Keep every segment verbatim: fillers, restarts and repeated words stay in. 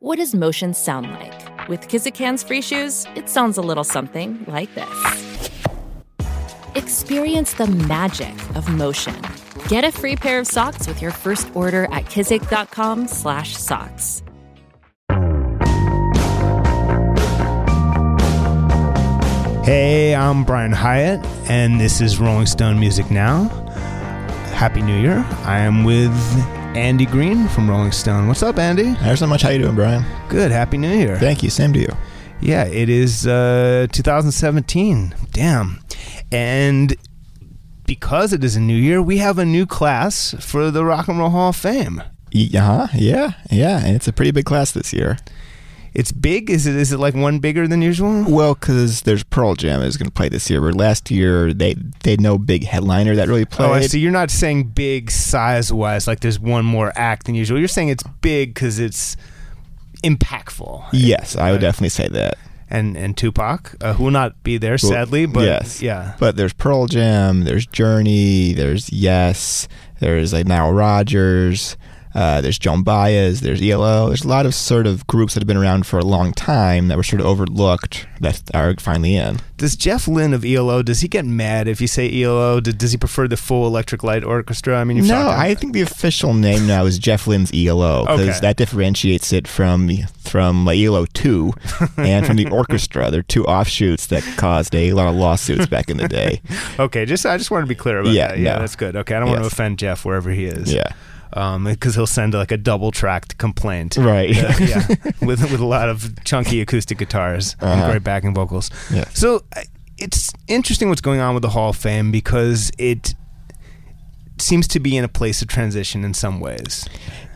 What does motion sound like? With Kizik Hands Free Shoes, it sounds a little something like this. Experience the magic of motion. Get a free pair of socks with your first order at kizik.com slash socks. Hey, I'm Brian Hyatt, and this is Rolling Stone Music Now. Happy New Year. I am with Andy Green from Rolling Stone. What's up, Andy? There's not much. How you doing, Brian? Good. Happy New Year. Thank you. Same to you. Yeah, it is uh, two thousand seventeen. Damn. And because it is a new year, we have a new class for the Rock and Roll Hall of Fame. Uh-huh. Yeah, yeah. And it's a pretty big class this year. It's big? Is it? Is it like one bigger than usual? Well, because there's Pearl Jam is going to play this year. Where last year they they had no big headliner that really played. Oh, I see. You're not saying big size wise. Like there's one more act than usual. You're saying it's big because it's impactful. Yes, right? I would definitely say that. And and Tupac, uh, who will not be there sadly, but yes. Yeah. But there's Pearl Jam. There's Journey. There's Yes. There's like Nile Rodgers. Uh, there's Joan Baez, there's E L O. There's a lot of sort of groups that have been around for a long time that were sort of overlooked that are finally in. Does Jeff Lynne of E L O, does he get mad if you say E L O? Does he prefer the full Electric Light Orchestra? I mean, you've No, I think the official name now is Jeff Lynne's E L O, because okay. That differentiates it from from E L O two and from the orchestra. They're two offshoots that caused a lot of lawsuits back in the day. Okay, just I just want to be clear about yeah, that. Yeah, no. That's good. Okay, I don't yes. want to offend Jeff wherever he is. Yeah. Um, because he'll send like a double-tracked complaint, right? Uh, yeah, with with a lot of chunky acoustic guitars, uh-huh. and great backing vocals. Yeah. So it's interesting what's going on with the Hall of Fame because it seems to be in a place of transition in some ways.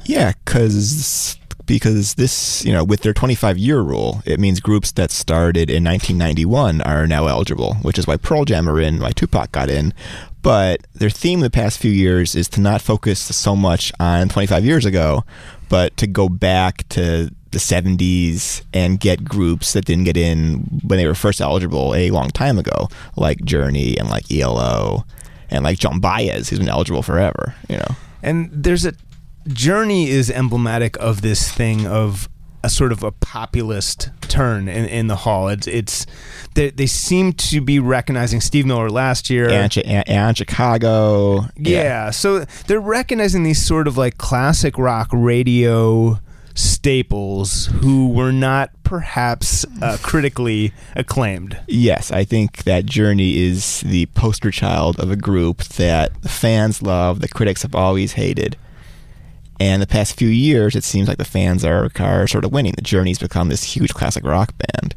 Yeah, because because this, you know, with their twenty-five-year rule, it means groups that started in nineteen ninety-one are now eligible, which is why Pearl Jam are in, why Tupac got in. But their theme the past few years is to not focus so much on twenty-five years ago, but to go back to the seventies and get groups that didn't get in when they were first eligible a long time ago, like Journey and like E L O and like Joan Baez, who's been eligible forever, you know. And there's a Journey is emblematic of this thing of a sort of a populist turn in, in the hall. It's, it's they, they seem to be recognizing Steve Miller last year. And, and, and Chicago. Yeah. yeah, so they're recognizing these sort of like classic rock radio staples who were not perhaps uh, critically acclaimed. Yes, I think that Journey is the poster child of a group that the fans love, the critics have always hated. And the past few years, it seems like the fans are, are sort of winning. The Journey's become this huge classic rock band.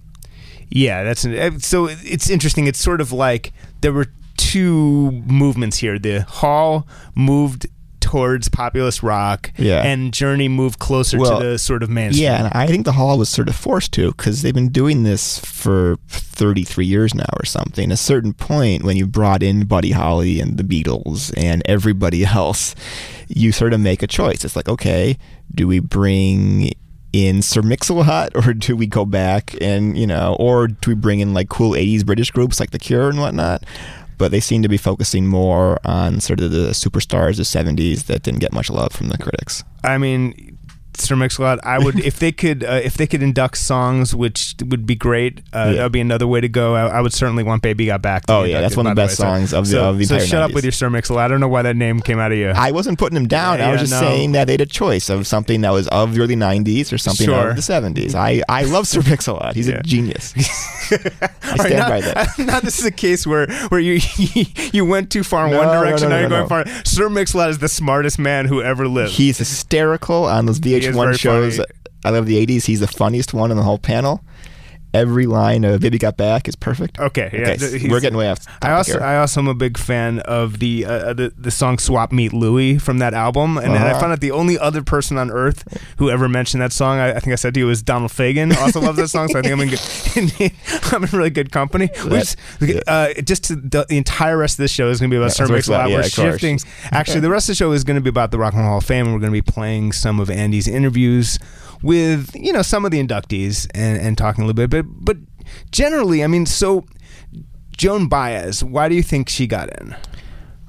Yeah, that's so it's interesting. It's sort of like there were two movements here. The Hall moved towards populist rock, yeah. and Journey moved closer well, to the sort of mainstream. Yeah, and I think the Hall was sort of forced to because they've been doing this for thirty-three years now or something. At a certain point, when you brought in Buddy Holly and the Beatles and everybody else, you sort of make a choice. It's like, okay, do we bring in Sir Mix-a-Lot or do we go back and, you know, or do we bring in like cool eighties British groups like The Cure and whatnot? But they seem to be focusing more on sort of the superstars of the seventies that didn't get much love from the critics. I mean, Sir Mix-a-Lot, I would if they could uh, if they could induct songs, which would be great. Uh, yeah. That would be another way to go. I, I would certainly want "Baby Got Back." To oh yeah, that's one of the best songs of the of the entire nineties. So shut up with your Sir Mix-a-Lot. I don't know why that name came out of you. I wasn't putting him down. Yeah, I was yeah, just no. saying that they had a choice of something that was of the early nineties or something sure. of the seventies. I, I love Sir Mix-a-Lot. He's yeah. a genius. I stand right, now, by that. Now this is a case where where you you went too far in no, one direction. No, no, now no, you're no, going no. far. Sir Mix-a-Lot is the smartest man who ever lived. He's hysterical on those V H one shows. Funny. I love the eighties. He's the funniest one in the whole panel. Every line of "Baby Got Back" is perfect. Okay, yeah, okay, th- we're getting way off topic. I also, here. I also am a big fan of the uh, the, the song "Swap Meet Louie" from that album, and, uh-huh. and I found out the only other person on earth who ever mentioned that song, I, I think I said to you, was Donald Fagen. Also loves that song, so I think I'm in good, I'm in really good company. That, Which, yeah. uh, just to, the, the entire rest of this show is going to be about yeah, Sir Mix-a-Lot. Yeah, we're shifting. Actually, the rest of the show is going to be about the Rock and Roll Hall of Fame, and we're going to be playing some of Andy's interviews with, you know, some of the inductees and, and talking a little bit, but but generally, I mean, so Joan Baez, why do you think she got in?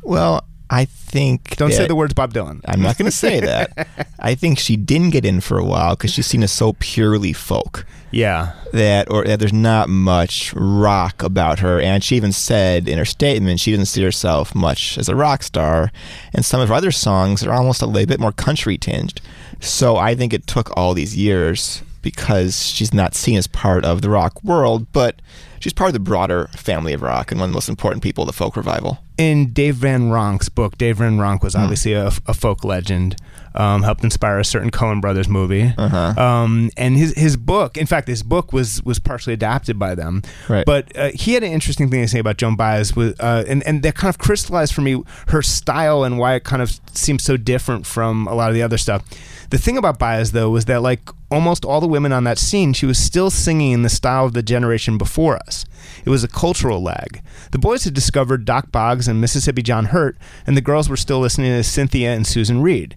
Well, I think Don't that, say the words Bob Dylan. I'm not going to say that. I think she didn't get in for a while because she's seen as so purely folk. Yeah. That or that there's not much rock about her. And she even said in her statement she didn't see herself much as a rock star. And some of her other songs are almost a little bit more country tinged. So I think it took all these years because she's not seen as part of the rock world, but she's part of the broader family of rock and one of the most important people of the folk revival. In Dave Van Ronk's book, Dave Van Ronk was obviously mm. a, a folk legend, um, helped inspire a certain Coen Brothers movie. Uh-huh. Um, and his his book, in fact, his book was was partially adapted by them. Right. But uh, he had an interesting thing to say about Joan Baez, with, uh, and, and that kind of crystallized for me her style and why it kind of seems so different from a lot of the other stuff. The thing about Baez, though, was that like almost all the women on that scene, she was still singing in the style of the generation before us. It was a cultural lag. The boys had discovered Doc Boggs and Mississippi John Hurt, and the girls were still listening to Cynthia and Susan Reed.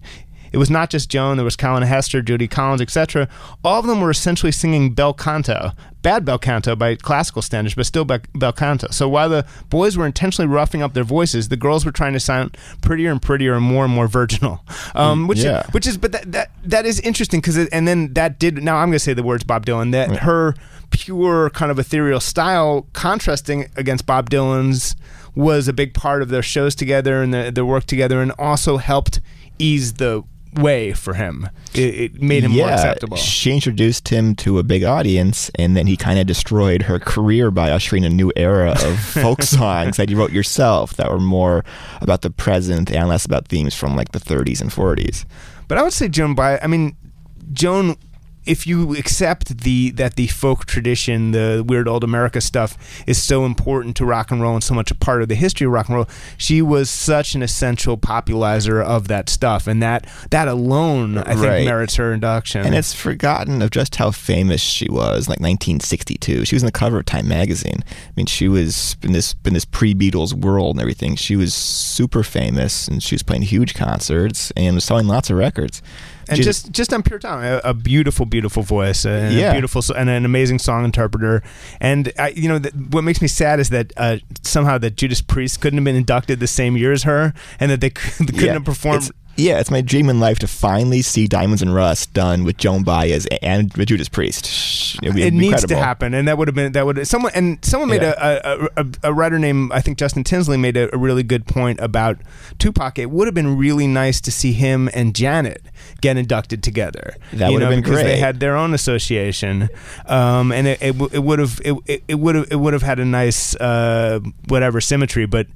It was not just Joan, there was Colin Hester, Judy Collins, et cetera. All of them were essentially singing bel canto. Bad bel canto by classical standards, but still bel canto. So while the boys were intentionally roughing up their voices, the girls were trying to sound prettier and prettier and more and more virginal. Um, which, yeah. is, which is, but that that, that is interesting because, and then that did. Now I'm going to say the words Bob Dylan. That yeah. her pure kind of ethereal style, contrasting against Bob Dylan's, was a big part of their shows together and their, their work together, and also helped ease the way for him. It, it made him yeah, more acceptable. She introduced him to a big audience, and then he kind of destroyed her career by ushering a new era of folk songs that you wrote yourself that were more about the present and less about themes from like the thirties and forties. But I would say Joan Baez, I mean, Joan, if you accept the that the folk tradition, the Weird Old America stuff is so important to rock and roll and so much a part of the history of rock and roll, she was such an essential popularizer of that stuff, and that that alone I think right. merits her induction. And it's forgotten of just how famous she was. Like nineteen sixty-two, she was on the cover of Time magazine. I mean, she was in this in this pre-Beatles world and everything. She was super famous, and she was playing huge concerts and was selling lots of records. And she just just on pure talent, a, a beautiful, beautiful voice, and yeah. a beautiful, and an amazing song interpreter. And I, you know, th- what makes me sad is that uh, somehow that Judas Priest couldn't have been inducted the same year as her, and that they, c- they couldn't yeah. have performed. It's, yeah, it's my dream in life to finally see Diamonds and Rust done with Joan Baez and with Judas Priest. It, it needs to happen, and that would have been that would have, someone and someone made yeah. a, a, a a writer named I think Justin Tinsley made a, a really good point about Tupac. It would have been really nice to see him and Janet get inducted together. That would have been great because they had their own association, um, and it it would have it it would have it would have had a nice uh, whatever symmetry, but.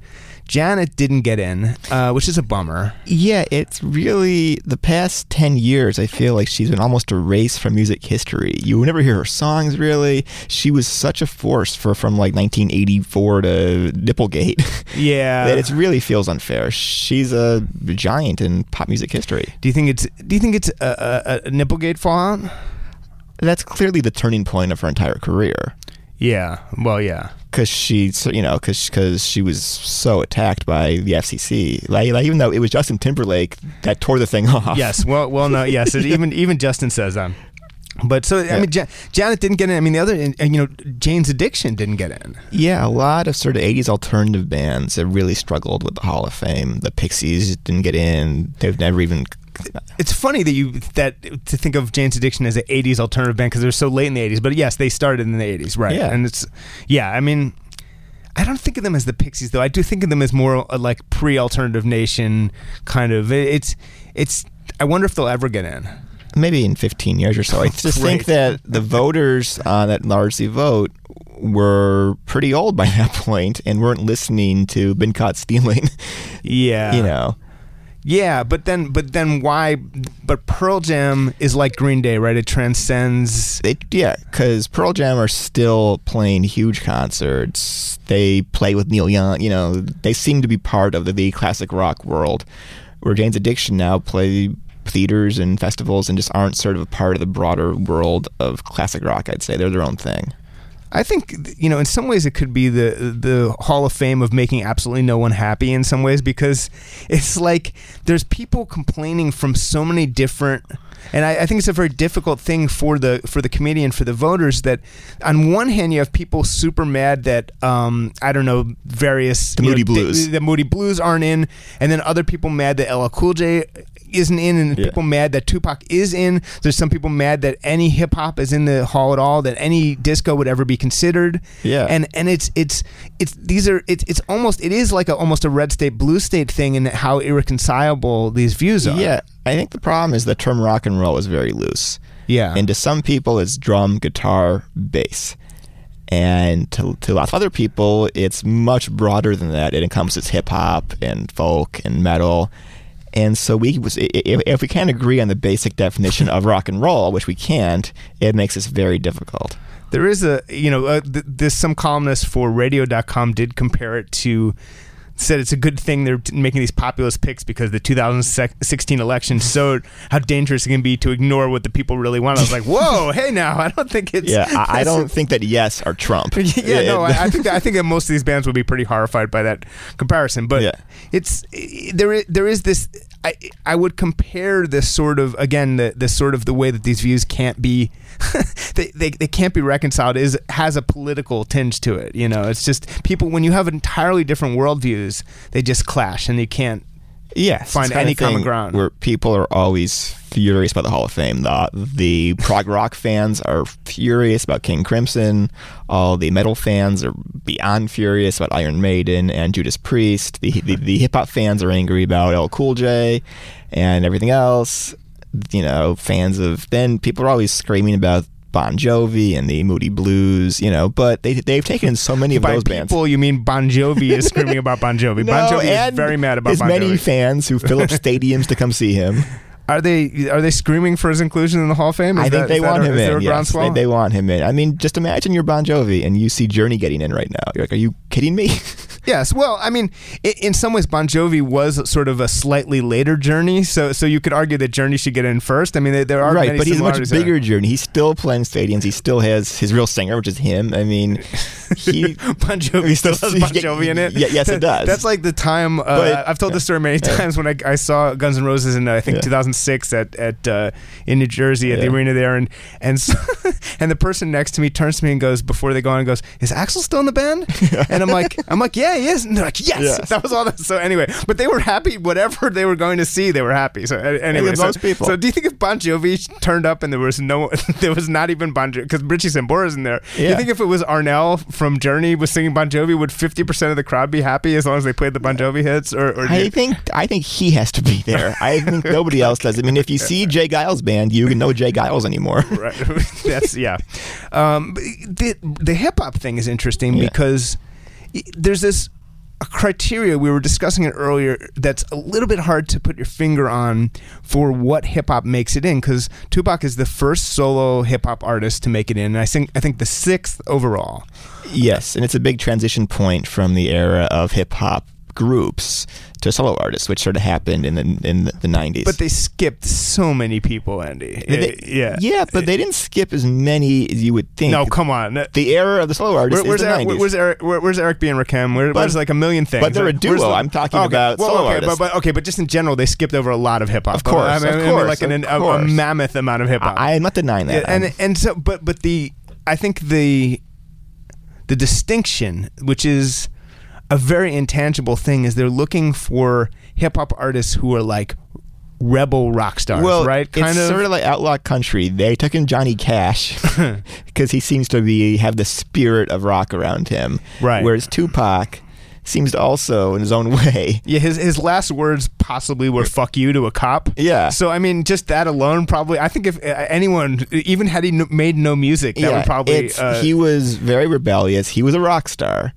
Janet didn't get in, uh, which is a bummer. Yeah, it's really, the past ten years, I feel like she's been almost erased from music history. You never hear her songs, really. She was such a force for from like nineteen eighty-four to Nipplegate. Yeah. That it really feels unfair. She's a giant in pop music history. Do you think it's, do you think it's a, a, a Nipplegate fallout? That's clearly the turning point of her entire career. Yeah, well, yeah. Because she, you know, because because she was so attacked by the F C C. Like, like, even though it was Justin Timberlake that tore the thing off. Yes, well, well, no, yes. yeah. Even even Justin says that. But so, yeah. I mean, Jan- Janet didn't get in. I mean, the other, and, you know, Jane's Addiction didn't get in. Yeah, a lot of sort of eighties alternative bands that really struggled with the Hall of Fame. The Pixies didn't get in. They've never even... It's funny that you that to think of Jane's Addiction as an eighties alternative band because they're so late in the eighties. But yes, they started in the eighties, right? Yeah, and it's yeah. I mean, I don't think of them as the Pixies though. I do think of them as more uh, like pre-alternative nation kind of. It's it's. I wonder if they'll ever get in. Maybe in fifteen years or so. I just think that the voters uh, that largely vote were pretty old by that point and weren't listening to Been Caught Stealing. Yeah, you know. Yeah, but then, but then, why? But Pearl Jam is like Green Day, right? It transcends. It, yeah, because Pearl Jam are still playing huge concerts. They play with Neil Young. You know, they seem to be part of the, the classic rock world. Where Jane's Addiction now play theaters and festivals and just aren't sort of a part of the broader world of classic rock. I'd say they're their own thing. I think, you know, in some ways it could be the the Hall of Fame of making absolutely no one happy in some ways, because it's like there's people complaining from so many different, and I, I think it's a very difficult thing for the for the comedian, for the voters, that on one hand you have people super mad that, um, I don't know, various... The Moody know, Blues. The, the Moody Blues aren't in, and then other people mad that L L Cool J isn't in, and yeah. people mad that Tupac is in. There's some people mad that any hip-hop is in the hall at all, that any disco would ever be considered. Yeah. And and it's it's it's these are it's it's almost it is like a almost a red state blue state thing in how irreconcilable these views are. Yeah. I think the problem is the term rock and roll is very loose. Yeah. And to some people it's drum, guitar, bass. And to, to lots of other people it's much broader than that. It encompasses hip-hop and folk and metal. And so we, if we can't agree on the basic definition of rock and roll, which we can't, it makes this very difficult. There is a, you know, uh, th- there's some columnists for radio dot com did compare it to, said it's a good thing they're making these populist picks because the two thousand sixteen election showed how dangerous it can be to ignore what the people really want. I was like, whoa, hey now, I don't think it's... Yeah, I, I don't think that Yes are Trump. yeah, no, I, I think that, I think that most of these bands would be pretty horrified by that comparison. But yeah. it's there is, there is this... I, I would compare this sort of, again, the, the sort of the way that these views can't be, they, they they can't be reconciled is has a political tinge to it. You know, it's just people, when you have entirely different worldviews, they just clash and you can't yes, find any common ground. Where people are always furious about the Hall of Fame. The, the prog rock fans are furious about King Crimson. All the metal fans are beyond furious about Iron Maiden and Judas Priest. The the, the hip-hop fans are angry about L L Cool J and everything else. You know, fans of... Then people are always screaming about Bon Jovi and the Moody Blues, you know, but they, they've taken so many of By those people, bands. People, you mean Bon Jovi is screaming about Bon Jovi. No, Bon Jovi is very mad about Bon Jovi. There's many fans who fill up stadiums to come see him. Are they are they screaming for his inclusion in the Hall of Fame? Is I think that, they want that, him in. Yes, they, they want him in. I mean, just imagine you're Bon Jovi and you see Journey getting in right now. You're like, are you kidding me? Yes. Well, I mean, it, in some ways, Bon Jovi was sort of a slightly later Journey, so so you could argue that Journey should get in first. I mean, there, there are right, many but he's a much bigger Journey. He's still playing stadiums. He still has his real singer, which is him. I mean, he Bon Jovi still has Bon Jovi in it. Yeah, yes, it does. That's like the time uh, but, I've told yeah, this story many yeah. times when I, I saw Guns N' Roses in uh, I think yeah. two thousand six at at uh, in New Jersey at yeah. the arena there, and and so, and the person next to me turns to me and goes, before they go on, and goes, is Axl still in the band? Yeah. And I'm like, I'm like, yeah, he is. And they're like, yes, yes. That was all. That. So anyway, but they were happy. Whatever they were going to see, they were happy. So anyway, so, most people. So do you think if Bon Jovi turned up and there was no, there was not even Bon Jovi because Richie Sambora's in there? Yeah. You think if it was Arnell from Journey was singing Bon Jovi, would fifty percent of the crowd be happy as long as they played the Bon Jovi hits? Or, or I think I think he has to be there. I think nobody else. I mean, if you see Jay Giles' band, you know Jay Giles anymore. Right. That's, yeah. Um, the the hip-hop thing is interesting yeah. because there's this criteria, we were discussing it earlier, that's a little bit hard to put your finger on for what hip-hop makes it in, because Tupac is the first solo hip-hop artist to make it in, and I think, I think the sixth overall. Yes, and it's a big transition point from the era of hip-hop groups to solo artists, which sort of happened in the in the nineties. But they skipped so many people, Andy. They, yeah, yeah, but they didn't skip as many as you would think. No, come on. The era of the solo artists Where, where's is the Eric, nineties. Where's Eric, where, where's Eric B. and Rakim? Where, but, where's like a million things? But they're a duo. The, I'm talking okay, about well, solo okay, artists. But, but, okay, but just in general, they skipped over a lot of hip hop. Of course, I mean, of course, I mean, like an, an, a, a mammoth amount of hip hop. I, I'm not denying that. And I'm, and so, but but the I think the the distinction, which is a very intangible thing, is they're looking for hip-hop artists who are like rebel rock stars, well, right? Kind it's of. sort of like outlaw country. They took in Johnny Cash because he seems to be have the spirit of rock around him. Right. Whereas Tupac seems to also, in his own way... Yeah, his his last words possibly were fuck you to a cop. Yeah. So, I mean, just that alone probably... I think if anyone, even had he no, made no music, that yeah, would probably... Uh, he was very rebellious. He was a rock star.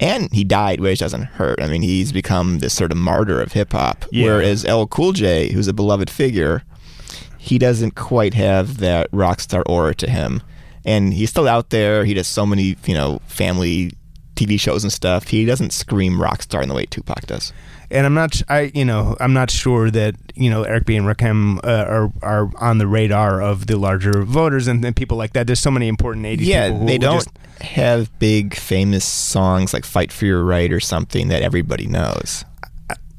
And he died, which doesn't hurt. I mean, he's become this sort of martyr of hip-hop. Yeah. Whereas L L Cool J, who's a beloved figure, he doesn't quite have that rock star aura to him. And he's still out there. He does so many, you know, family T V shows and stuff, he doesn't scream rock star in the way Tupac does. And I'm not, I you know, I'm not sure that, you know, Eric B. and Rakim uh, are are on the radar of the larger voters and, and people like that. There's so many important eighties yeah, people. Yeah, they don't just have big famous songs like "Fight for Your Right" or something that everybody knows.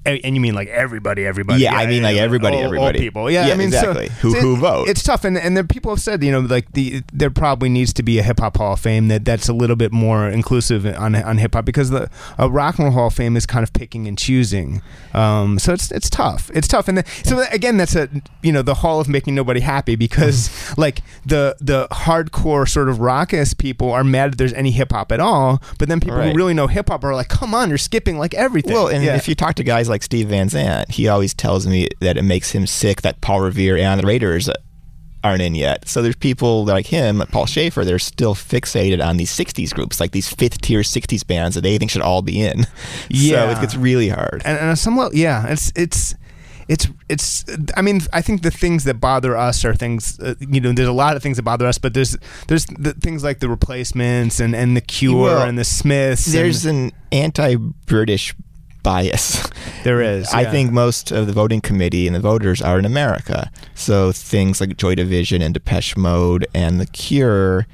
And you mean like everybody, everybody? Yeah, yeah I mean like everybody, old, everybody. Old people, yeah. yeah I mean, exactly. So, who so who it, vote? It's tough, and and the people have said, you know, like the there probably needs to be a hip hop Hall of Fame that that's a little bit more inclusive on on hip hop, because the a rock and roll Hall of Fame is kind of picking and choosing. Um, so it's it's tough, it's tough, and the, so again, that's a you know the hall of making nobody happy, because like the the hardcore sort of raucous people are mad that there's any hip hop at all, but then people right. who really know hip hop are like, come on, you're skipping like everything. Well, and yeah. if you talk to guys like like Steve Van Zandt, he always tells me that it makes him sick that Paul Revere and the Raiders aren't in yet. So there's people like him, like Paul Schaefer, that are still fixated on these sixties groups, like these fifth tier sixties bands that they think should all be in. Yeah. So it gets really hard. And, and somewhat, yeah, it's it's. It's, it's, I mean, I think the things that bother us are things, uh, you know, there's a lot of things that bother us, but there's, there's the things like the Replacements and, and the Cure well, and the Smiths. There's and, an anti-British bias. There is. Yeah. I think most of the voting committee and the voters are in America. So things like Joy Division and Depeche Mode and The Cure,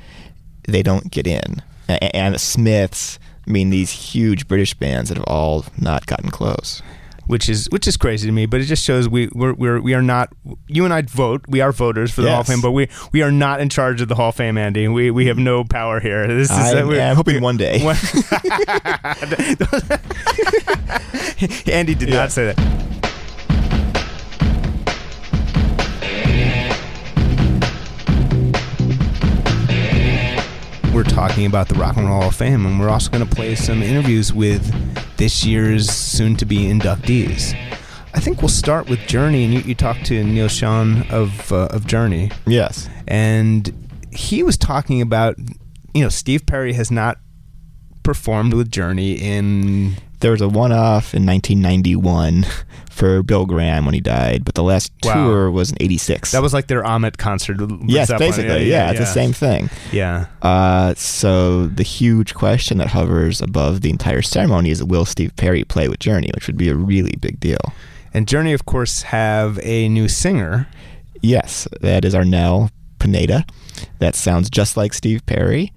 they don't get in. And the Smiths, I mean, these huge British bands that have all not gotten close. Which is which is crazy to me, but it just shows we we're, we're we are not. You and I vote. We are voters for the yes. Hall of Fame, but we, we are not in charge of the Hall of Fame, Andy. We we have no power here. This is I, uh, we're, I'm hoping we're, one day. One Andy did yeah. not say that. We're talking about the Rock and Roll Hall of Fame, and we're also going to play some interviews with this year's soon-to-be inductees. I think we'll start with Journey, and you, you talked to Neil Sean of uh, of Journey. Yes. And he was talking about, you know, Steve Perry has not performed with Journey in... There was a one-off in nineteen ninety-one for Bill Graham when he died, but the last wow. tour was in eighty-six. That was like their Amit concert. Yes, basically. Yeah, yeah, yeah, it's yeah. the same thing. Yeah. Uh, so the huge question that hovers above the entire ceremony is, will Steve Perry play with Journey, which would be a really big deal. And Journey, of course, have a new singer. Yes, that is Arnell Pineda. That sounds just like Steve Perry.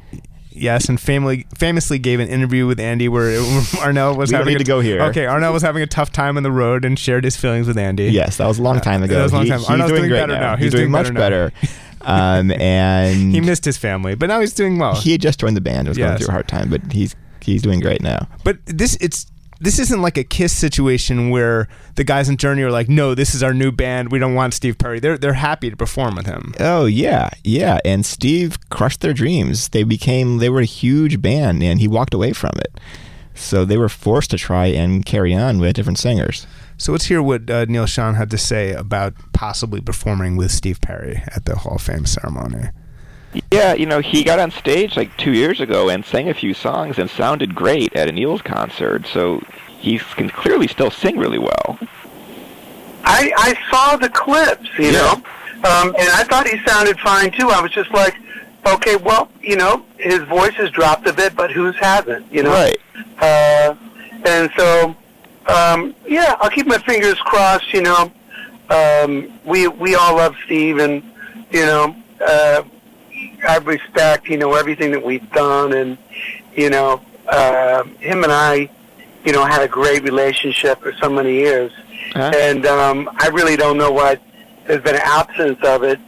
Yes, and family famously gave an interview with Andy where it, Arnell was we having don't need a, to go here. Okay, Arnell was having a tough time on the road and shared his feelings with Andy. Yes, that was a long time ago. Uh, that was a long time. He, Arnell's doing, doing better now. now. He's, he's doing, doing much better. better. Um, and he missed his family, but now he's doing well. He had just joined the band. It was yes. going through a hard time, but he's he's doing great now. But this it's. This isn't like a KISS situation where the guys in Journey are like, no, this is our new band. We don't want Steve Perry. They're they're happy to perform with him. Oh, yeah. Yeah. And Steve crushed their dreams. They became, they were a huge band, and he walked away from it. So they were forced to try and carry on with different singers. So let's hear what uh, Neil Sean had to say about possibly performing with Steve Perry at the Hall of Fame ceremony. Yeah, you know, he got on stage like two years ago and sang a few songs and sounded great at an Eels concert, so he can clearly still sing really well. I I saw the clips, you yeah. know, um, and I thought he sounded fine, too. I was just like, okay, well, you know, his voice has dropped a bit, but whose hasn't, you know? Right. Uh, and so, um, yeah, I'll keep my fingers crossed, you know. Um, we, we all love Steve, and, you know, uh, I respect, you know, everything that we've done, and, you know, uh, him and I, you know, had a great relationship for so many years, huh? and um, I really don't know why there's been an absence of it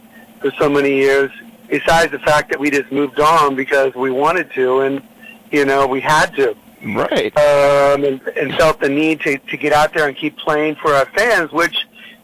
for so many years, besides the fact that we just moved on because we wanted to, and, you know, we had to. Right. Um, and, and felt the need to, to get out there and keep playing for our fans, which,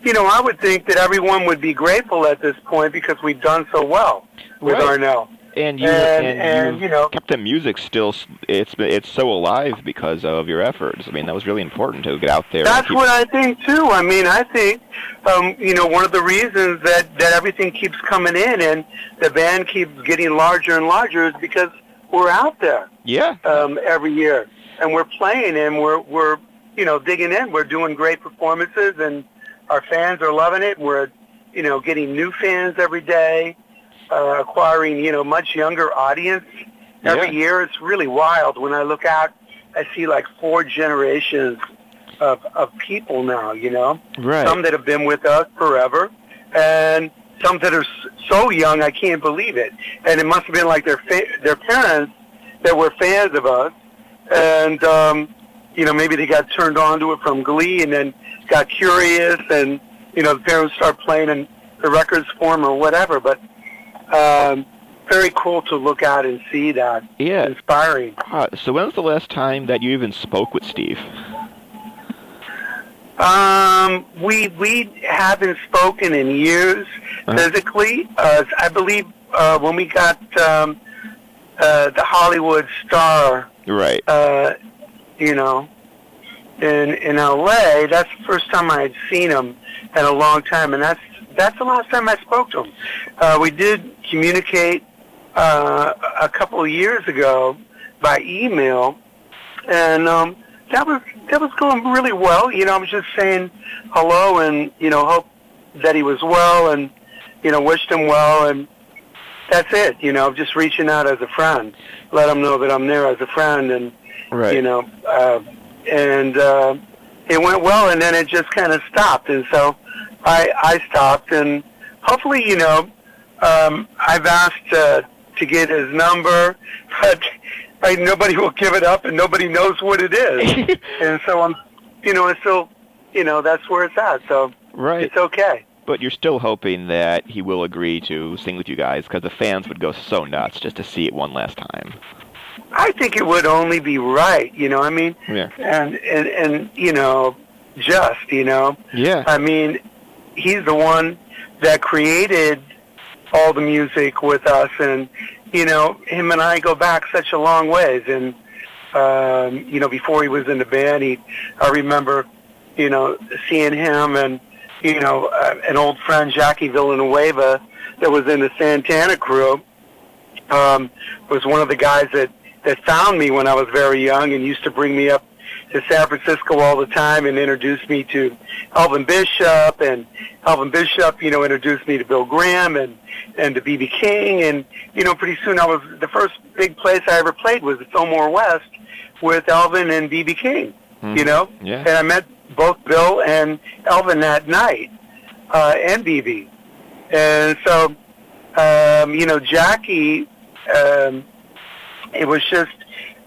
you know, I would think that everyone would be grateful at this point because we've done so well. With right. Arnell. And you and, and, and you know, kept the music still. It's it's so alive because of your efforts. I mean, that was really important to get out there. That's what I think too. I mean, I think um, you know one of the reasons that that everything keeps coming in and the band keeps getting larger and larger is because we're out there. Yeah. Um, every year, and we're playing, and we're we're you know digging in. We're doing great performances, and our fans are loving it. We're you know getting new fans every day. Uh, acquiring, you know, much younger audience every yeah. year. It's really wild. When I look out, I see like four generations of of people now, you know? Right. Some that have been with us forever, and some that are so young, I can't believe it. And it must have been like their fa their parents that were fans of us, and, um, you know, maybe they got turned on to it from Glee and then got curious, and, you know, the parents start playing and the records form or whatever, but... Um, very cool to look out and see that. Yeah. Inspiring. Uh, so when was the last time that you even spoke with Steve? Um, we we haven't spoken in years, uh-huh. physically. Uh, I believe uh, when we got um, uh, the Hollywood Star, right? Uh, you know, in in L A, that's the first time I had seen him in a long time, and that's that's the last time I spoke to him. Uh, we did communicate. Uh, a couple of years ago by email, and um, that was that was going really well. You know, I was just saying hello and, you know, hope that he was well and, you know, wished him well, and that's it. You know, just reaching out as a friend, let him know that I'm there as a friend, and, right. you know, uh, and uh, it went well, and then it just kind of stopped, and so I, I stopped, and hopefully, you know, um, I've asked uh, to get his number, but like, nobody will give it up, and nobody knows what it is. And so I'm, you know, and so, you know, that's where it's at. So right. it's okay. But you're still hoping that he will agree to sing with you guys, because the fans would go so nuts just to see it one last time. I think it would only be right, you know. I mean, yeah. and and and you know, just you know, yeah. I mean, he's the one that created all the music with us, and, you know, him and I go back such a long ways, and, um, you know, before he was in the band, he, I remember, you know, seeing him and, you know, uh, an old friend, Jackie Villanueva, that was in the Santana crew, um, was one of the guys that, that found me when I was very young and used to bring me up to San Francisco all the time and introduced me to Elvin Bishop, and Elvin Bishop, you know, introduced me to Bill Graham and, and to B B King, and, you know, pretty soon I was, the first big place I ever played was at Fillmore West with Elvin and B B King, mm, you know, yeah. and I met both Bill and Elvin that night, uh, and B B, and so, um, you know, Jackie, um, it was just,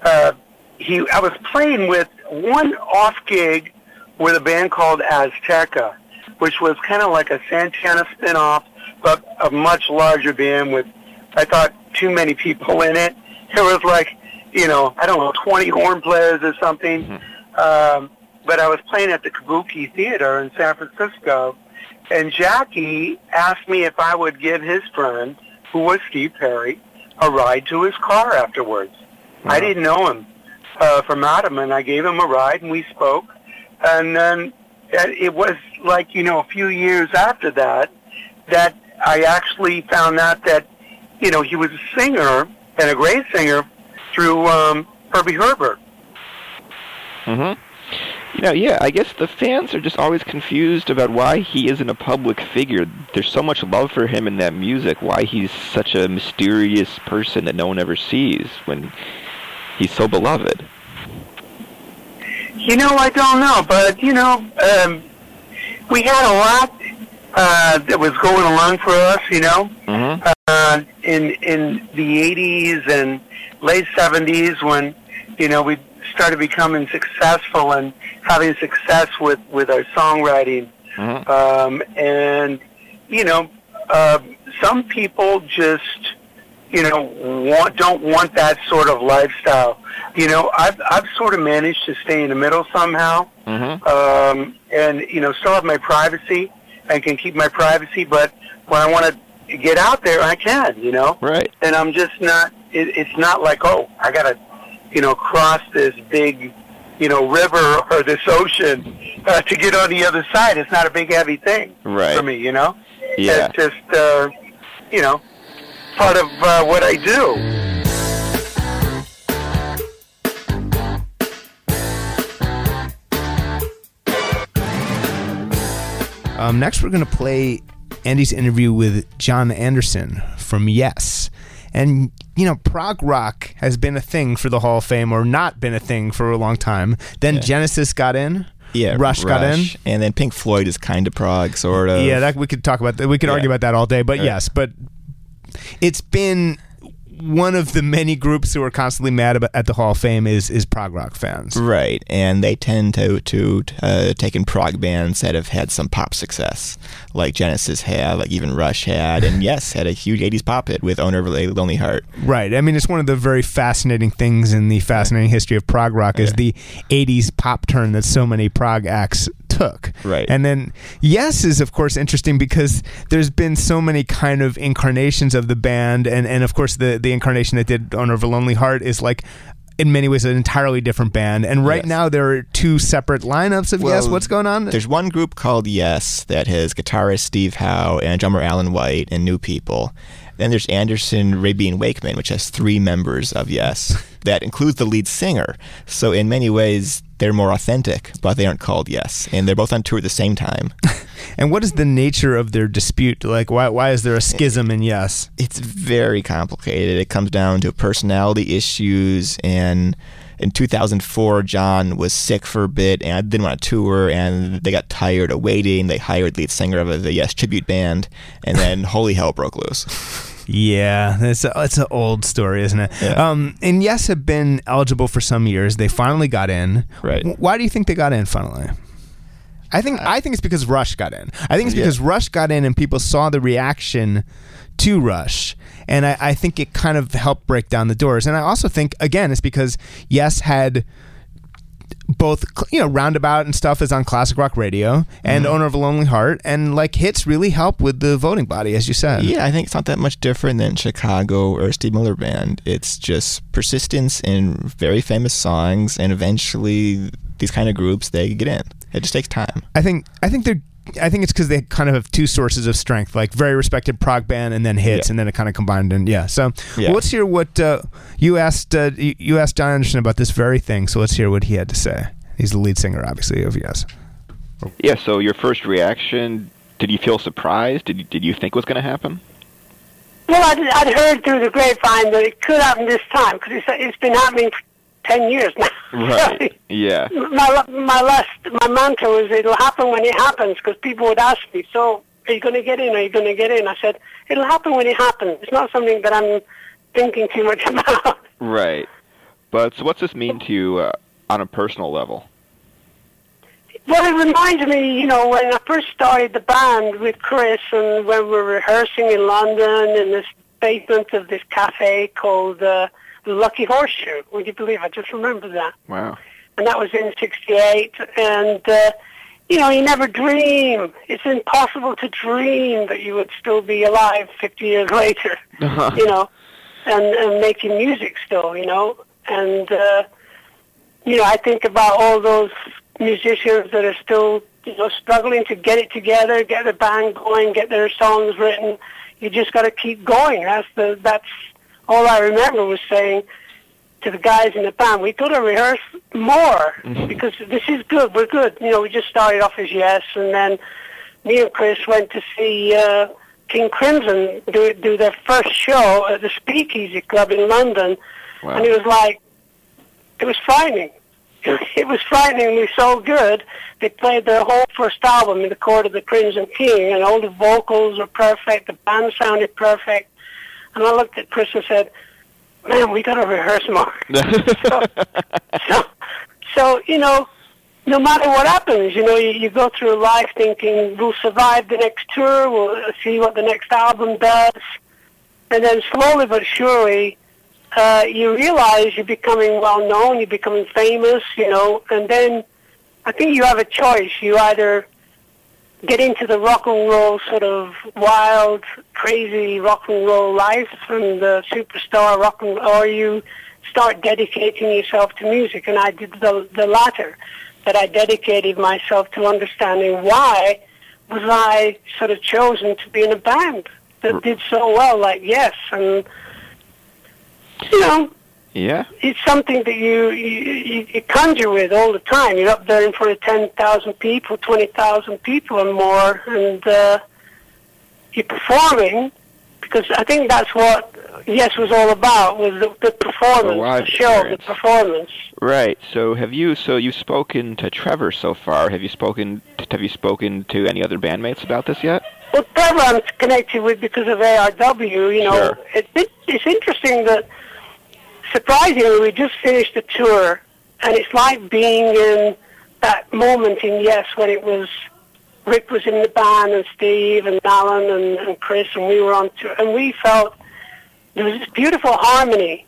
uh, he, I was playing with one off gig with a band called Azteca, which was kind of like a Santana spinoff, but a much larger band with, I thought, too many people in it. There was like, you know, I don't know, twenty horn players or something. Mm-hmm. Um, but I was playing at the Kabuki Theater in San Francisco, and Jackie asked me if I would give his friend, who was Steve Perry, a ride to his car afterwards. Mm-hmm. I didn't know him. Uh, from Adam, and I gave him a ride, and we spoke, and then it was like, you know, a few years after that, that I actually found out that, you know, he was a singer, and a great singer, through um, Herbie Herbert. Mm-hmm. You know, yeah, I guess the fans are just always confused about why he isn't a public figure. There's so much love for him in that music, why he's such a mysterious person that no one ever sees, when... he's so beloved. You know, I don't know, but, you know, um, we had a lot uh, that was going along for us, you know, mm-hmm. uh, in in the eighties and late seventies when, you know, we started becoming successful and having success with, with our songwriting. Mm-hmm. um, and, you know, uh, some people just... you know, want, don't want that sort of lifestyle. You know, I've, I've sort of managed to stay in the middle somehow, mm-hmm. um, and, you know, still have my privacy and can keep my privacy, but when I want to get out there, I can, you know? Right. And I'm just not, it, it's not like, oh, I got to, you know, cross this big, you know, river or this ocean uh, to get on the other side. It's not a big, heavy thing right. for me, you know? Yeah. It's just, uh, you know, part of uh, what I do. Um, next, we're going to play Andy's interview with John Anderson from Yes. And, you know, prog rock has been a thing for the Hall of Fame, or not been a thing for a long time. Then yeah. Genesis got in. Yeah, Rush, Rush got in. And then Pink Floyd is kind of prog, sort of. Yeah, that, we could talk about that. We could yeah. argue about that all day. But right. yes, but it's been one of the many groups who are constantly mad about, at the Hall of Fame is, is prog rock fans. Right, and they tend to, to uh, take in prog bands that have had some pop success, like Genesis had, like even Rush had, and Yes had a huge eighties pop hit with Owner of a Lonely Heart. Right, I mean, it's one of the very fascinating things in the fascinating history of prog rock is yeah. the eighties pop turn that so many prog acts took. Right. And then Yes is, of course, interesting because there's been so many kind of incarnations of the band, and, and of course the, the incarnation that did Owner of a Lonely Heart is like in many ways an entirely different band. And right yes. now there are two separate lineups of well, Yes. What's going on? There's one group called Yes that has guitarist Steve Howe and drummer Alan White and new people. Then there's Anderson, Rabin, Wakeman, which has three members of Yes. That includes the lead singer. So in many ways, they're more authentic, but they aren't called Yes. And they're both on tour at the same time. And what is the nature of their dispute? Like, why why is there a schism in Yes? It's very complicated. It comes down to personality issues. And in two thousand four, John was sick for a bit and didn't want to tour, and they got tired of waiting. They hired the lead singer of the Yes tribute band, and then holy hell broke loose. Yeah, it's a, it's an old story, isn't it? Yeah. Um, and Yes have been eligible for some years. They finally got in. Right. Why do you think they got in finally? I think I think it's because Rush got in. I think it's because yeah. Rush got in and people saw the reaction to Rush. And I, I think it kind of helped break down the doors. And I also think, again, it's because Yes had both, you know, Roundabout and stuff is on classic rock radio, and mm-hmm. Owner of a Lonely Heart, and like hits really help with the voting body, as you said. Yeah, I think it's not that much different than Chicago or Steve Miller Band. It's just persistence in very famous songs, and eventually these kind of groups, they get in. It just takes time. I think I think they're I think it's because they kind of have two sources of strength, like very respected prog band and then hits, yeah. and then it kind of combined in. Yeah. So yeah. Well, let's hear what uh, you asked. Uh, you asked John Anderson about this very thing. So let's hear what he had to say. He's the lead singer, obviously, of Yes. Yeah. So your first reaction? Did you feel surprised? Did you, did you think was going to happen? Well, I'd, I'd heard through the grapevine that it could happen this time because it's, it's been happening for ten years now. Right. Yeah. My my last my mantra was it'll happen when it happens, because people would ask me, so are you going to get in? Are you going to get in? I said it'll happen when it happens. It's not something that I'm thinking too much about. Right. But so what's this mean to you uh, on a personal level? Well, it reminds me, you know, when I first started the band with Chris, and when we were rehearsing in London in this basement of this cafe called. Uh, Lucky Horseshoe, would you believe? I just remember that. Wow. And that was in sixty-eight, and, uh, you know, you never dream. It's impossible to dream that you would still be alive fifty years later, uh-huh. you know, and, and making music still, you know. And, uh, you know, I think about all those musicians that are still, you know, struggling to get it together, get the band going, get their songs written. You just got to keep going. That's the, that's... All I remember was saying to the guys in the band, we got to rehearse more because this is good, we're good. You know, we just started off as Yes, and then me and Chris went to see uh, King Crimson do do their first show at the Speakeasy Club in London. Wow. And it was like, it was frightening. It was frighteningly so good. They played their whole first album in the court of the Crimson King, and all the vocals were perfect, the band sounded perfect. And I looked at Chris and said, man, we got to rehearse more. so, so, so, you know, no matter what happens, you know, you, you go through life thinking we'll survive the next tour, we'll see what the next album does. And then slowly but surely, uh, you realize you're becoming well-known, you're becoming famous, you know, and then I think you have a choice. You either get into the rock and roll sort of wild, crazy rock and roll life from the superstar rock and roll, or you start dedicating yourself to music. And I did the, the latter, that I dedicated myself to understanding why was I sort of chosen to be in a band that did so well, like Yes. And, you know, yeah, it's something that you, you you conjure with all the time. You're up there in front of ten thousand people, twenty thousand people and more, and uh, you're performing, because I think that's what Yes was all about, was the, the performance, the, the show, experience. the performance. Right. So have you? So you've spoken to Trevor so far. Have you spoken? To, have you spoken to any other bandmates about this yet? Well, Trevor, I'm connected with because of A R W. You know, sure. it, it, it's interesting that surprisingly we just finished the tour, and it's like being in that moment in Yes when it was. Rick was in the band, and Steve, and Alan, and, and Chris, and we were on tour, and we felt there was this beautiful harmony,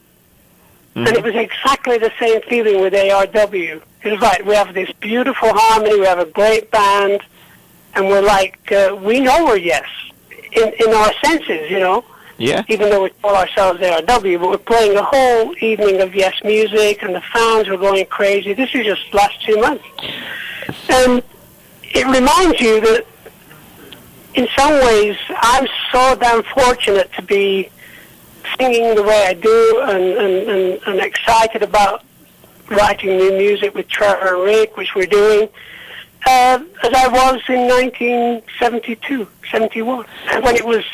mm-hmm. and it was exactly the same feeling with A R W. It was like, we have this beautiful harmony, we have a great band, and we're like, uh, we know we're Yes, in, in our senses, you know? Yeah. Even though we call ourselves A R W, but we're playing a whole evening of Yes music, and the fans were going crazy. This is just last two months. And it reminds you that, in some ways, I'm so damn fortunate to be singing the way I do and, and, and, and excited about writing new music with Trevor and Rick, which we're doing, uh, as I was in nineteen seventy-two, seventy-one, when it was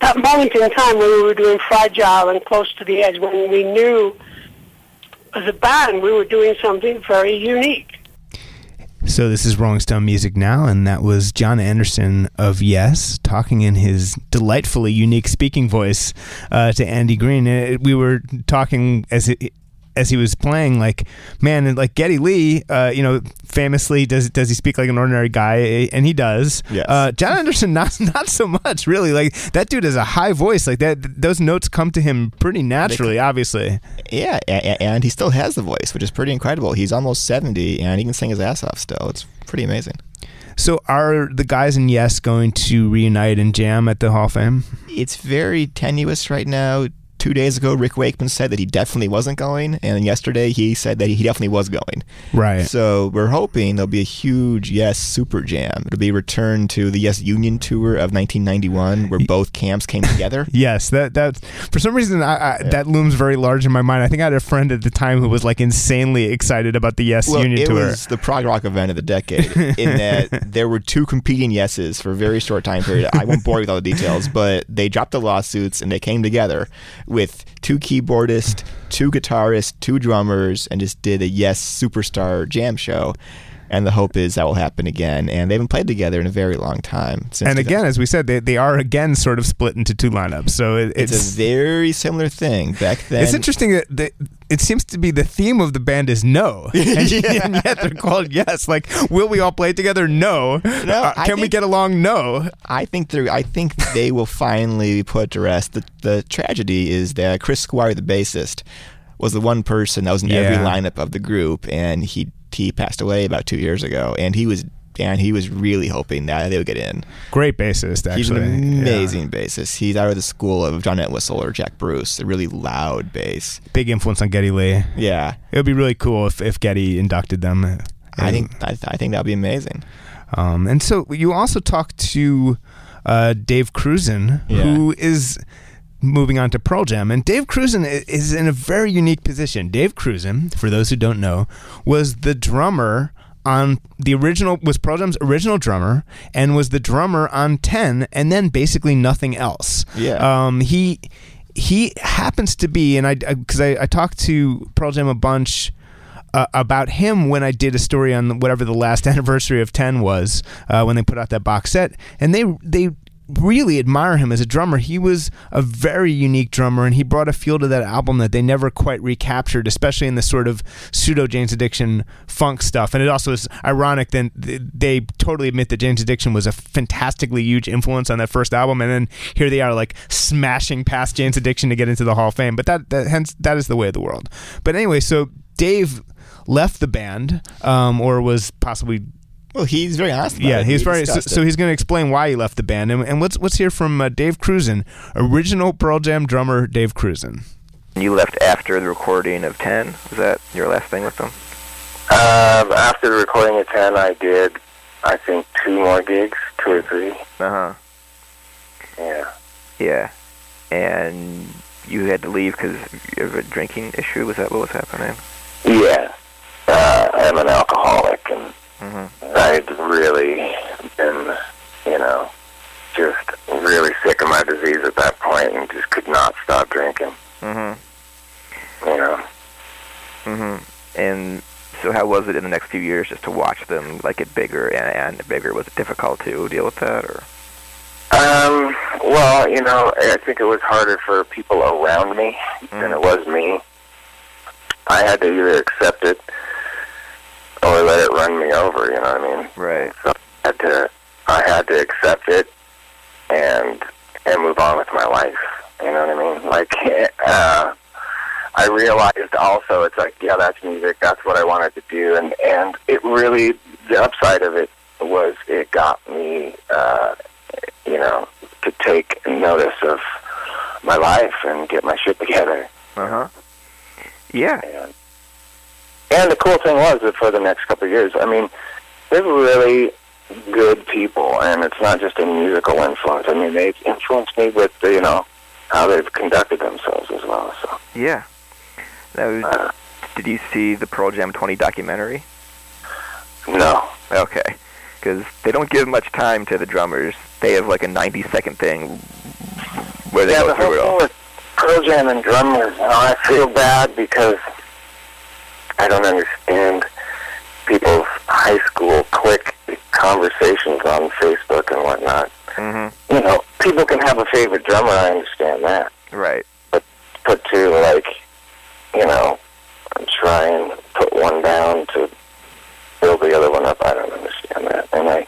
that moment in time when we were doing Fragile and Close to the Edge, when we knew, as a band, we were doing something very unique. So this is Rolling Stone Music Now, and that was John Anderson of Yes talking in his delightfully unique speaking voice uh, to Andy Green. It, we were talking as it, as he was playing, like, man, like Geddy Lee, uh, you know, famously does does he speak like an ordinary guy, and he does. Yes. Uh, John Anderson, not not so much, really. Like that dude has a high voice. Like that, those notes come to him pretty naturally, can, obviously. Yeah, and he still has the voice, which is pretty incredible. He's almost seventy, and he can sing his ass off still. It's pretty amazing. So are the guys in Yes going to reunite and jam at the Hall of Fame? It's very tenuous right now. Two days ago, Rick Wakeman said that he definitely wasn't going, and yesterday he said that he definitely was going. Right. So we're hoping there'll be a huge Yes super jam. It'll be a return to the Yes Union Tour of nineteen ninety-one, where both camps came together. Yes, that that's, for some reason I, I, yeah. that looms very large in my mind. I think I had a friend at the time who was like insanely excited about the Yes well, Union it Tour. It was the prog rock event of the decade, in that there were two competing Yeses for a very short time period. I won't bore you with all the details, but they dropped the lawsuits and they came together with two keyboardists, two guitarists, two drummers, and just did a Yes superstar jam show. And the hope is that will happen again. And they haven't played together in a very long time. Since and again, as we said, they, they are again sort of split into two lineups. So it, it's, it's a very similar thing back then. It's interesting that they, it seems to be the theme of the band is no. And, yeah. and yet they're called Yes. Like, will we all play together? No. no uh, can think, we get along? No. I think they're, I think they will finally put to rest. The, the tragedy is that Chris Squire, the bassist, was the one person that was in yeah. every lineup of the group, and he He passed away about two years ago, and he was and he was really hoping that they would get in. Great bassist, actually. He's an amazing yeah. bassist. He's out of the school of John Entwistle or Jack Bruce, a really loud bass. Big influence on Geddy Lee. Yeah. It would be really cool if, if Geddy inducted them. And I think I, I think that would be amazing. Um, and so you also talked to uh, Dave Krusen, yeah. who is moving on to Pearl Jam, and Dave Krusen is in a very unique position. Dave Krusen, for those who don't know, was the drummer on the original, was Pearl Jam's original drummer, and was the drummer on Ten, and then basically nothing else. Yeah. Um, he he happens to be, and I because I, I, I talked to Pearl Jam a bunch Uh, about him when I did a story on whatever the last anniversary of Ten was, uh, when they put out that box set, and they they. really admire him as a drummer. He was a very unique drummer, and he brought a feel to that album that they never quite recaptured, especially in the sort of pseudo Jane's Addiction funk stuff. And it also is ironic that they totally admit that Jane's Addiction was a fantastically huge influence on that first album, and then here they are like smashing past Jane's Addiction to get into the Hall of Fame. But that, that hence that is the way of the world. But anyway, so Dave left the band, um, or was possibly Well, he's very honest about yeah, it. He's he very, so, so he's going to explain why he left the band. And, and let's, let's hear from uh, Dave Krusen, original Pearl Jam drummer Dave Krusen. You left after the recording of Ten. Was that your last thing with them? Um, after the recording of Ten, I did, I think, two more gigs, two or three. Uh-huh. Yeah. Yeah. And you had to leave because of a drinking issue? Was that what was happening? Yeah. Uh, I'm an alcoholic, and Mm-hmm. I'd really been, you know, just really sick of my disease at that point. point and just could not stop drinking. Mm-hmm. You know? Mm-hmm. And so how was it in the next few years just to watch them like get bigger and, and bigger? Was it difficult to deal with that? Or? Um, well, you know, I think it was harder for people around me mm-hmm. than it was me. I had to either accept it or let it run me over, you know what I mean? Right. So I had to, I had to accept it and and move on with my life, you know what I mean? Like, uh, I realized also, it's like, yeah, that's music, that's what I wanted to do, and, and it really, the upside of it was it got me, uh, you know, to take notice of my life and get my shit together. Uh-huh. Yeah. And, and the cool thing was that for the next couple of years, I mean, they're really good people, and it's not just a musical influence. I mean, they've influenced me with, you know, how they've conducted themselves as well. So yeah. That was, uh, did you see the Pearl Jam twenty documentary? No. Okay. Because they don't give much time to the drummers. They have like a ninety-second thing where they yeah, go the through it all. Pearl Jam and drummers, and I feel bad because I don't understand people's high school clique conversations on Facebook and whatnot. Mm-hmm. You know, people can have a favorite drummer, I understand that. Right. But, but to, like, you know, try and put one down to build the other one up, I don't understand that. And I,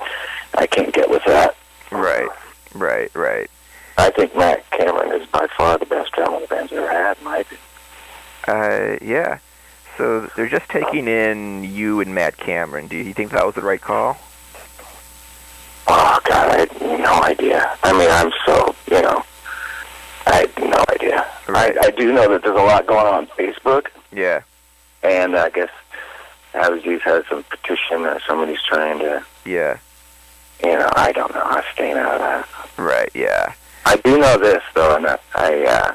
I can't get with that. Right, right, right. I think Matt Cameron is by far the best drummer the band's ever had, in my opinion. Uh, yeah. So they're just taking in you and Matt Cameron. Do you think that was the right call? Oh, God, I had no idea. I mean, I'm so, you know, I had no idea. Right. I, I do know that there's a lot going on on Facebook. Yeah. And I guess Abruzzese has some petition or somebody's trying to... Yeah. You know, I don't know. I'm staying out of that. Right, yeah. I do know this, though, and I I, uh,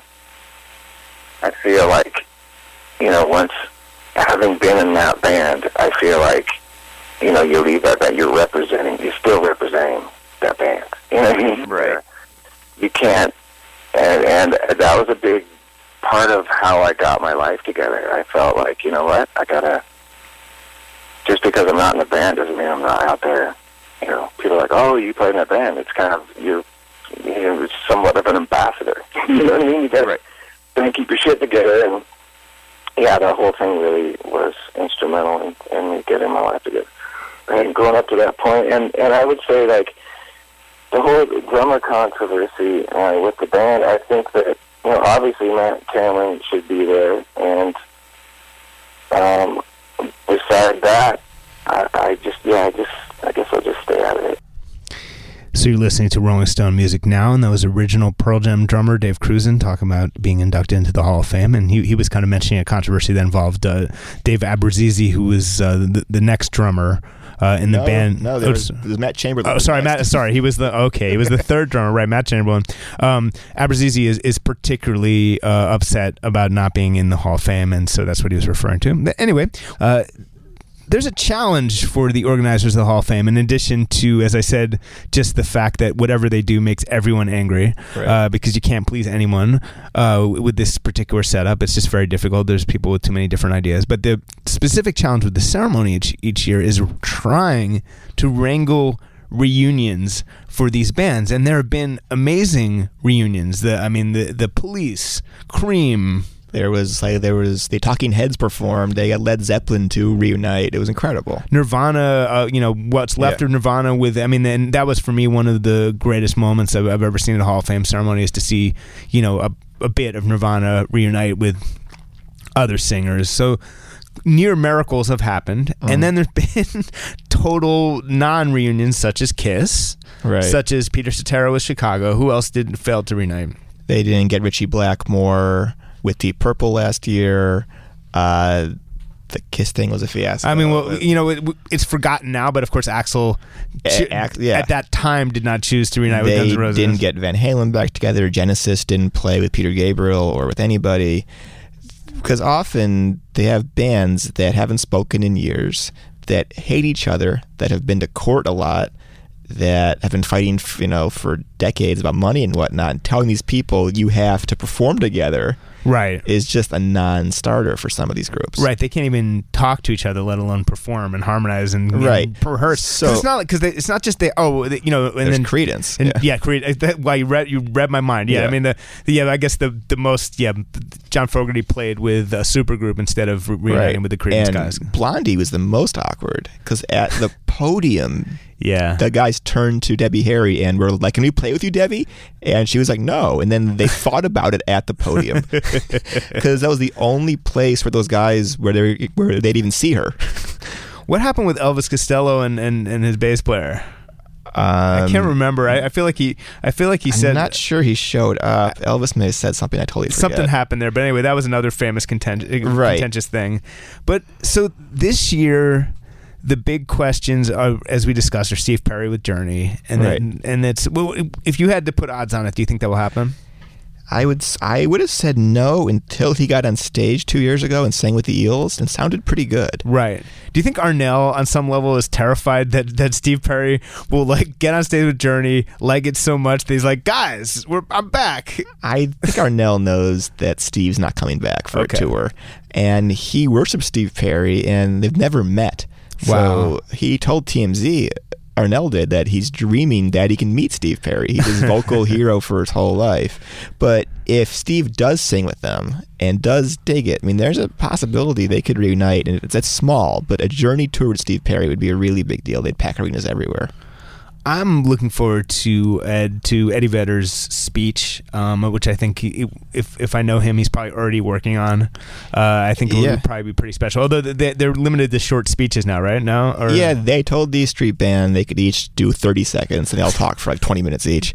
I feel like, you know, once having been in that band, I feel like, you know, you leave that band, you're representing, you're still representing that band. You know what I mean? Right. You can't, and, and that was a big part of how I got my life together. I felt like, you know what, I gotta, just because I'm not in the band doesn't mean I'm not out there. You know, people are like, oh, you play in that band. It's kind of, you're, you know, somewhat of an ambassador. You know what I mean? You gotta right. keep your shit together. And yeah, the whole thing really was instrumental in, in getting my life together. And growing up to that point, and, and I would say, like, the whole drummer controversy uh, with the band, I think that, you know, obviously Matt Cameron should be there. And um, besides that, I, I just, yeah, I just, I guess I'll just stay out of it. So you're listening to Rolling Stone Music Now, and that was original Pearl Jam drummer Dave Krusen talking about being inducted into the Hall of Fame, and he, he was kind of mentioning a controversy that involved uh, Dave Abruzzese, who was uh, the, the next drummer uh, in no, the band. No, there was, there was Matt Chamberlain. Oh, sorry, Matt. Sorry, he was the okay. He was the third drummer, right? Matt Chamberlain. Um, Abruzzese is is particularly uh, upset about not being in the Hall of Fame, and so that's what he was referring to. But anyway. Uh, There's a challenge for the organizers of the Hall of Fame, in addition to, as I said, just the fact that whatever they do makes everyone angry, right. uh, because you can't please anyone uh, with this particular setup. It's just very difficult. There's people with too many different ideas. But the specific challenge with the ceremony each, each year is trying to wrangle reunions for these bands, and there have been amazing reunions. The I mean, the the Police, Cream. There was like there was the Talking Heads performed. They got Led Zeppelin to reunite. It was incredible. Nirvana, uh, you know what's left yeah. of Nirvana with. I mean, and that was for me one of the greatest moments I've, I've ever seen at a Hall of Fame ceremony, is to see you know a, a bit of Nirvana reunite with other singers. So near miracles have happened, mm. and then there's been total non-reunions, such as KISS, right. such as Peter Cetera with Chicago. Who else didn't fail to reunite? They didn't get Richie Blackmore with Deep Purple last year. Uh, the KISS thing was a fiasco. I mean, well, it, you know, it, it's forgotten now, but of course, Axl cho- Ax, yeah. at that time did not choose to reunite they with Guns N' Roses. They didn't get Van Halen back together. Genesis didn't play with Peter Gabriel or with anybody, because often they have bands that haven't spoken in years, that hate each other, that have been to court a lot, that have been fighting, you know, for decades about money and whatnot, and telling these people you have to perform together, right, is just a non-starter for some of these groups. Right, they can't even talk to each other, let alone perform and harmonize and, right, and rehearse. So it's not like, because it's not just they. Oh, they, you know, and there's then credence. And, yeah, yeah credence. That, well, you read you read my mind. Yeah, yeah. I mean the, the yeah. I guess the the most yeah. John Fogerty played with a supergroup instead of reuniting right. with the Creedence guys. Blondie was the most awkward because at the podium. Yeah, the guys turned to Debbie Harry and were like, "Can we play with you, Debbie?" And she was like, "No." And then they thought about it at the podium because that was the only place where those guys where they where they'd even see her. What happened with Elvis Costello and, and, and his bass player? Um, I can't remember. I, I feel like he. I feel like he I'm said. I'm not sure he showed up. Elvis may have said something. I totally forget. Something happened there, but anyway, that was another famous content- right. contentious thing. But so this year. The big questions, are, as we discussed, are Steve Perry with Journey, and right. then, and it's well, if you had to put odds on it, do you think that will happen? I would I would have said no until he got on stage two years ago and sang with the Eels and sounded pretty good. Right. Do you think Arnell, on some level, is terrified that, that Steve Perry will like get on stage with Journey, like it so much that he's like, guys, we're, I'm back? I think Arnell knows that Steve's not coming back for okay. a tour, and he worships Steve Perry, and they've never met. Wow. So he told T M Z, Arnell did, that he's dreaming that he can meet Steve Perry. He's his vocal hero for his whole life. But if Steve does sing with them and does dig it, I mean, there's a possibility they could reunite. And it's, it's small, but a Journey tour with Steve Perry would be a really big deal. They'd pack arenas everywhere. I'm looking forward to Ed, to Eddie Vedder's speech, um, which I think, he, if if I know him, he's probably already working on. Uh, I think it yeah. would probably be pretty special. Although they, they're limited to short speeches now, right? No? Or, yeah, they told the street band they could each do thirty seconds, and they'll talk for like twenty minutes each.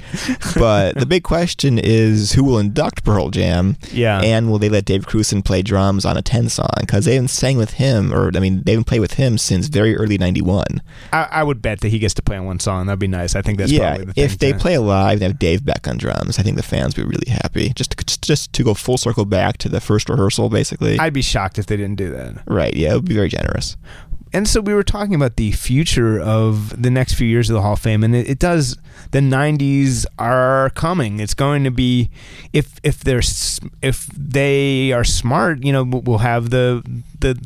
But the big question is, who will induct Pearl Jam? Yeah. And will they let Dave Krusen play drums on a Ten song? Because they haven't sang with him, or I mean, they haven't played with him since very early ninety-one. I, I would bet that he gets to play on one song. That'd be nice. I think that's yeah, probably the thing. If they to... play live and have Dave back on drums, I think the fans would be really happy. Just to, just to go full circle back to the first rehearsal, basically. I'd be shocked if they didn't do that. Right, yeah, it would be very generous. And so we were talking about the future of the next few years of the Hall of Fame, and it, it does, the nineties are coming. It's going to be, if if they're if they are smart, you know, we'll have the the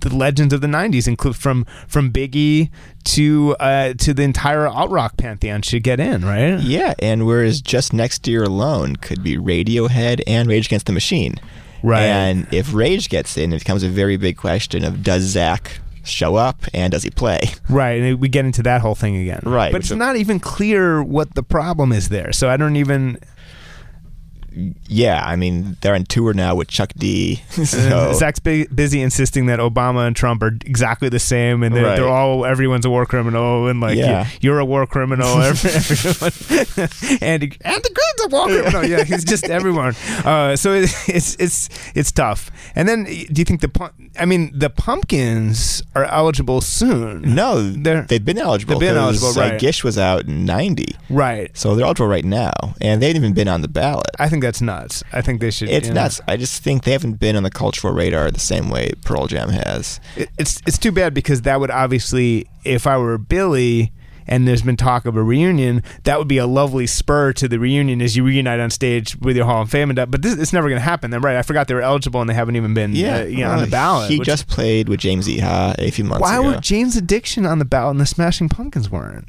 the legends of the nineties, include from from Big E to uh, to the entire alt rock pantheon, should get in, right? Yeah, and whereas just next year alone could be Radiohead and Rage Against the Machine, right? And if Rage gets in, it becomes a very big question of, does Zach show up and does he play? Right, and we get into that whole thing again, right? But it's a- not even clear what the problem is there, so I don't even. Yeah, I mean, they're on tour now with Chuck D. So. Zach's busy insisting that Obama and Trump are exactly the same, and they're, right. they're all, everyone's a war criminal, and like, yeah. you, you're a war criminal, every, everyone. Andy, Andy Green's a war criminal. Yeah, he's just everyone. Uh, so it, it's it's it's tough. And then, do you think the, I mean, the Pumpkins are eligible soon? No, they're, they've been eligible. They've been eligible, right. Uh, Gish was out in ninety. Right. So they're eligible right now, and they haven't even been on the ballot. I think that's nuts. I think they should. It's you know. nuts. I just think they haven't been on the cultural radar the same way Pearl Jam has. It, it's it's too bad, because that would obviously, if I were Billy, and there's been talk of a reunion, that would be a lovely spur to the reunion as you reunite on stage with your Hall of Fame. And that, but this, it's never going to happen. Then, right? I forgot they were eligible and they haven't even been yeah, uh, you know, well, on the ballot. He which, just played with James Iha a few months why ago. Why were Jane's Addiction on the ballot and the Smashing Pumpkins weren't?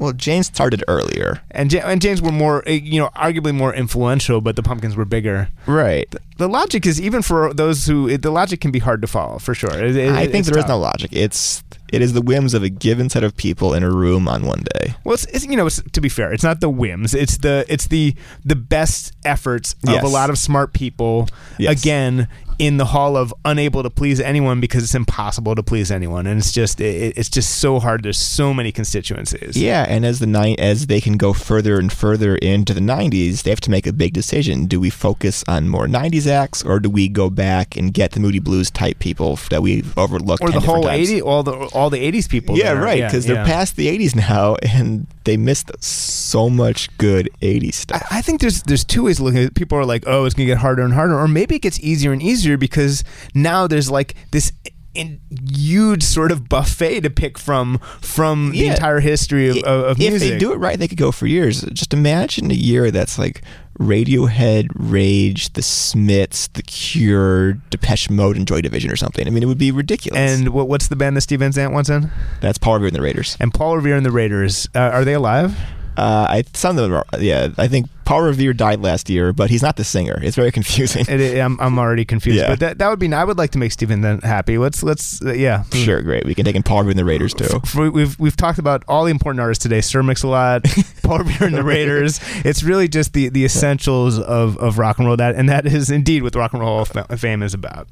Well, Jane's started earlier. And J- and Jane's were more, you know, arguably more influential, but the Pumpkins were bigger. Right. The, the logic is, even for those who, it, the logic can be hard to follow, for sure. It, it, I think there tough. is no logic. It's It is the whims of a given set of people in a room on one day. Well, it's, it's you know, it's, to be fair, it's not the whims. It's the it's the the best efforts of yes. a lot of smart people, yes. again, in the hall of unable to please anyone, because it's impossible to please anyone, and it's just it, it's just so hard. There's so many constituencies. Yeah, and as the ni- as they can go further and further into the nineties, they have to make a big decision. Do we focus on more nineties acts, or do we go back and get the Moody Blues type people that we've overlooked? Or the whole eighties, all the all the eighties people. Yeah, there. right. Because yeah, they're yeah. past the eighties now, and they missed so much good eighties stuff. I, I think there's there's two ways of looking at it. People are like, oh, it's gonna get harder and harder, or maybe it gets easier and easier, because now there's like this in huge sort of buffet to pick from from yeah. the entire history of, it, of, of music. If they do it right, they could go for years. Just imagine a year that's like Radiohead, Rage, The Smiths, The Cure, Depeche Mode, and Joy Division or something. I mean, it would be ridiculous. And what, what's the band that Steve Van Zandt was in? That's Paul Revere and the Raiders. And Paul Revere and the Raiders. Uh, are they alive? Uh, I some of them are, yeah. I think Paul Revere died last year, but he's not the singer. It's very confusing. It, it, I'm I'm already confused. Yeah. But that that would be. I would like to make Steven then happy. Let's let's uh, yeah. Sure, great. We can take in Paul Revere and the Raiders too. F- we've we've talked about all the important artists today. Sir Mix-a-Lot, Paul Revere and the Raiders. It's really just the, the essentials of, of rock and roll. That and that is indeed what Rock and Roll Fame is about.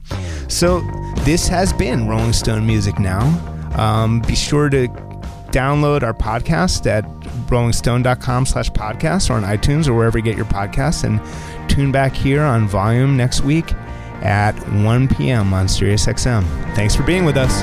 So this has been Rolling Stone Music Now. Um, be sure to download our podcast at rolling stone dot com slash podcast or on iTunes or wherever you get your podcasts, and tune back here on Volume next week at one p.m. on Sirius X M. Thanks for being with us.